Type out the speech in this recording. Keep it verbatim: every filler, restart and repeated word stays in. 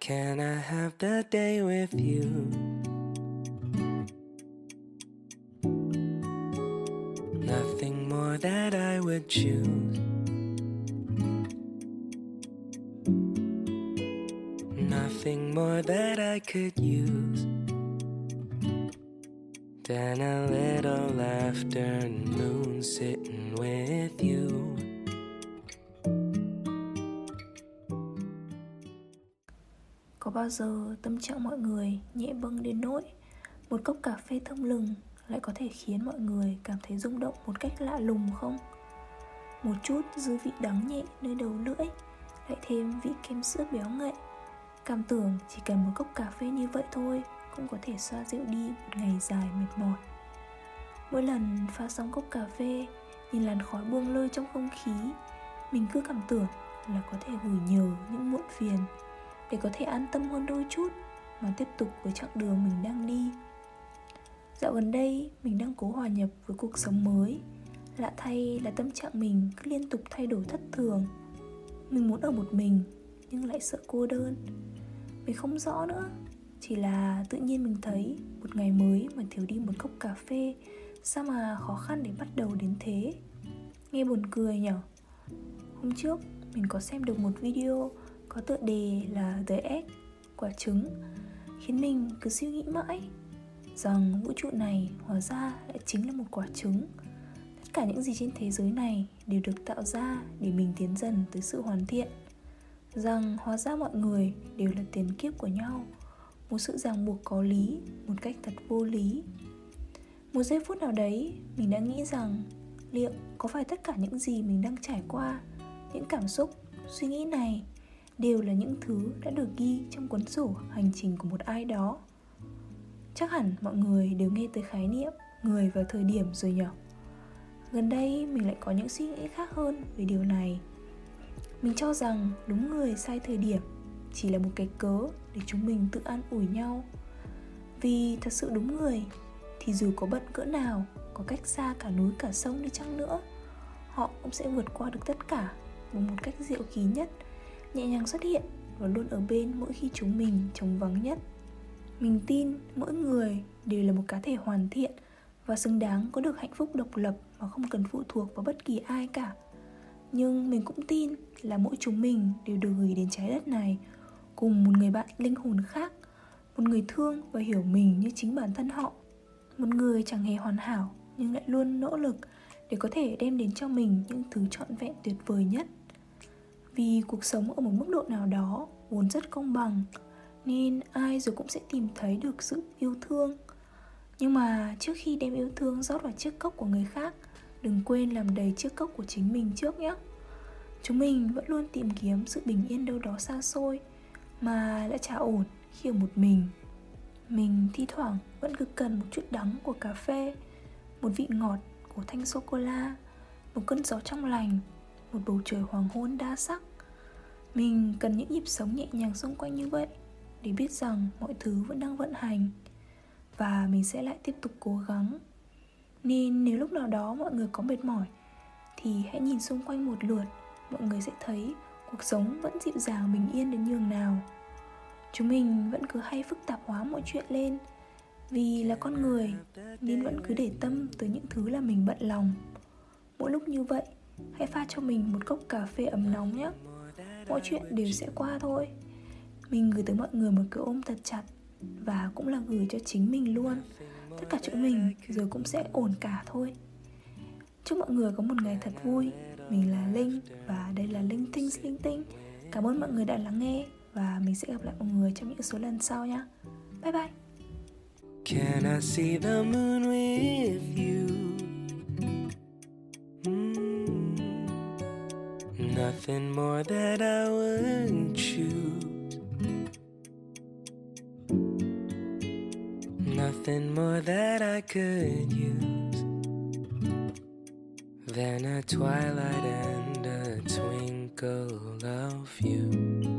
Can I have the day with you? Nothing more that I would choose. Nothing more that I could use than a little afternoon sitting with you. Có bao giờ tâm trạng mọi người nhẹ bâng đến nỗi một cốc cà phê thơm lừng lại có thể khiến mọi người cảm thấy rung động một cách lạ lùng không? Một chút dư vị đắng nhẹ nơi đầu lưỡi, lại thêm vị kem sữa béo ngậy. Cảm tưởng chỉ cần một cốc cà phê như vậy thôi cũng có thể xoa dịu đi một ngày dài mệt mỏi. Mỗi lần pha xong cốc cà phê, nhìn làn khói buông lơi trong không khí, mình cứ cảm tưởng là có thể gửi nhờ những muộn phiền để có thể an tâm hơn đôi chút mà tiếp tục với chặng đường mình đang đi. Dạo gần đây, mình đang cố hòa nhập với cuộc sống mới. Lạ thay là tâm trạng mình cứ liên tục thay đổi thất thường. Mình muốn ở một mình, nhưng lại sợ cô đơn. Mình không rõ nữa, chỉ là tự nhiên mình thấy một ngày mới mà thiếu đi một cốc cà phê, sao mà khó khăn để bắt đầu đến thế. Nghe buồn cười nhở. Hôm trước, mình có xem được một video có tựa đề là The Egg, quả trứng, khiến mình cứ suy nghĩ mãi rằng vũ trụ này hóa ra lại chính là một quả trứng. Tất cả những gì trên thế giới này đều được tạo ra để mình tiến dần tới sự hoàn thiện. Rằng hóa ra mọi người đều là tiền kiếp của nhau, một sự ràng buộc có lý, một cách thật vô lý. Một giây phút nào đấy, mình đã nghĩ rằng liệu có phải tất cả những gì mình đang trải qua, những cảm xúc, suy nghĩ này đều là những thứ đã được ghi trong cuốn sổ hành trình của một ai đó. Chắc hẳn mọi người đều nghe tới khái niệm người và thời điểm rồi nhỉ? Gần đây mình lại có những suy nghĩ khác hơn về điều này. Mình cho rằng đúng người sai thời điểm chỉ là một cái cớ để chúng mình tự an ủi nhau. Vì thật sự đúng người thì dù có bận cỡ nào, có cách xa cả núi cả sông đi chăng nữa, họ cũng sẽ vượt qua được tất cả bằng một cách diệu kỳ nhất, nhẹ nhàng xuất hiện và luôn ở bên mỗi khi chúng mình trống vắng nhất. Mình tin mỗi người đều là một cá thể hoàn thiện và xứng đáng có được hạnh phúc độc lập mà không cần phụ thuộc vào bất kỳ ai cả. Nhưng mình cũng tin là mỗi chúng mình đều được gửi đến trái đất này cùng một người bạn linh hồn khác, một người thương và hiểu mình như chính bản thân họ, một người chẳng hề hoàn hảo nhưng lại luôn nỗ lực để có thể đem đến cho mình những thứ trọn vẹn tuyệt vời nhất. Vì cuộc sống ở một mức độ nào đó vốn rất công bằng, nên ai rồi cũng sẽ tìm thấy được sự yêu thương. Nhưng mà trước khi đem yêu thương rót vào chiếc cốc của người khác, đừng quên làm đầy chiếc cốc của chính mình trước nhé. Chúng mình vẫn luôn tìm kiếm sự bình yên đâu đó xa xôi, mà lại chả ổn khi ở một mình. Mình thi thoảng vẫn cứ cần một chút đắng của cà phê, một vị ngọt của thanh sô-cô-la, một cơn gió trong lành, một bầu trời hoàng hôn đa sắc. Mình cần những nhịp sống nhẹ nhàng xung quanh như vậy để biết rằng mọi thứ vẫn đang vận hành, và mình sẽ lại tiếp tục cố gắng. Nên nếu lúc nào đó mọi người có mệt mỏi thì hãy nhìn xung quanh một lượt, mọi người sẽ thấy cuộc sống vẫn dịu dàng bình yên đến nhường nào. Chúng mình vẫn cứ hay phức tạp hóa mọi chuyện lên, vì là con người nên vẫn cứ để tâm tới những thứ là mình bận lòng. Mỗi lúc như vậy, hãy pha cho mình một cốc cà phê ấm nóng nhé. Mọi chuyện đều sẽ qua thôi. Mình gửi tới mọi người một cái ôm thật chặt, và cũng là gửi cho chính mình luôn. Tất cả chúng mình rồi cũng sẽ ổn cả thôi. Chúc mọi người có một ngày thật vui. Mình là Linh, và đây là Linh Tinh Linh Tinh. Cảm ơn mọi người đã lắng nghe, và mình sẽ gặp lại mọi người trong những số lần sau nhé. Bye bye. Can I see the moon with you? Nothing more that I would choose. Nothing more that I could use than a twilight and a twinkle of you.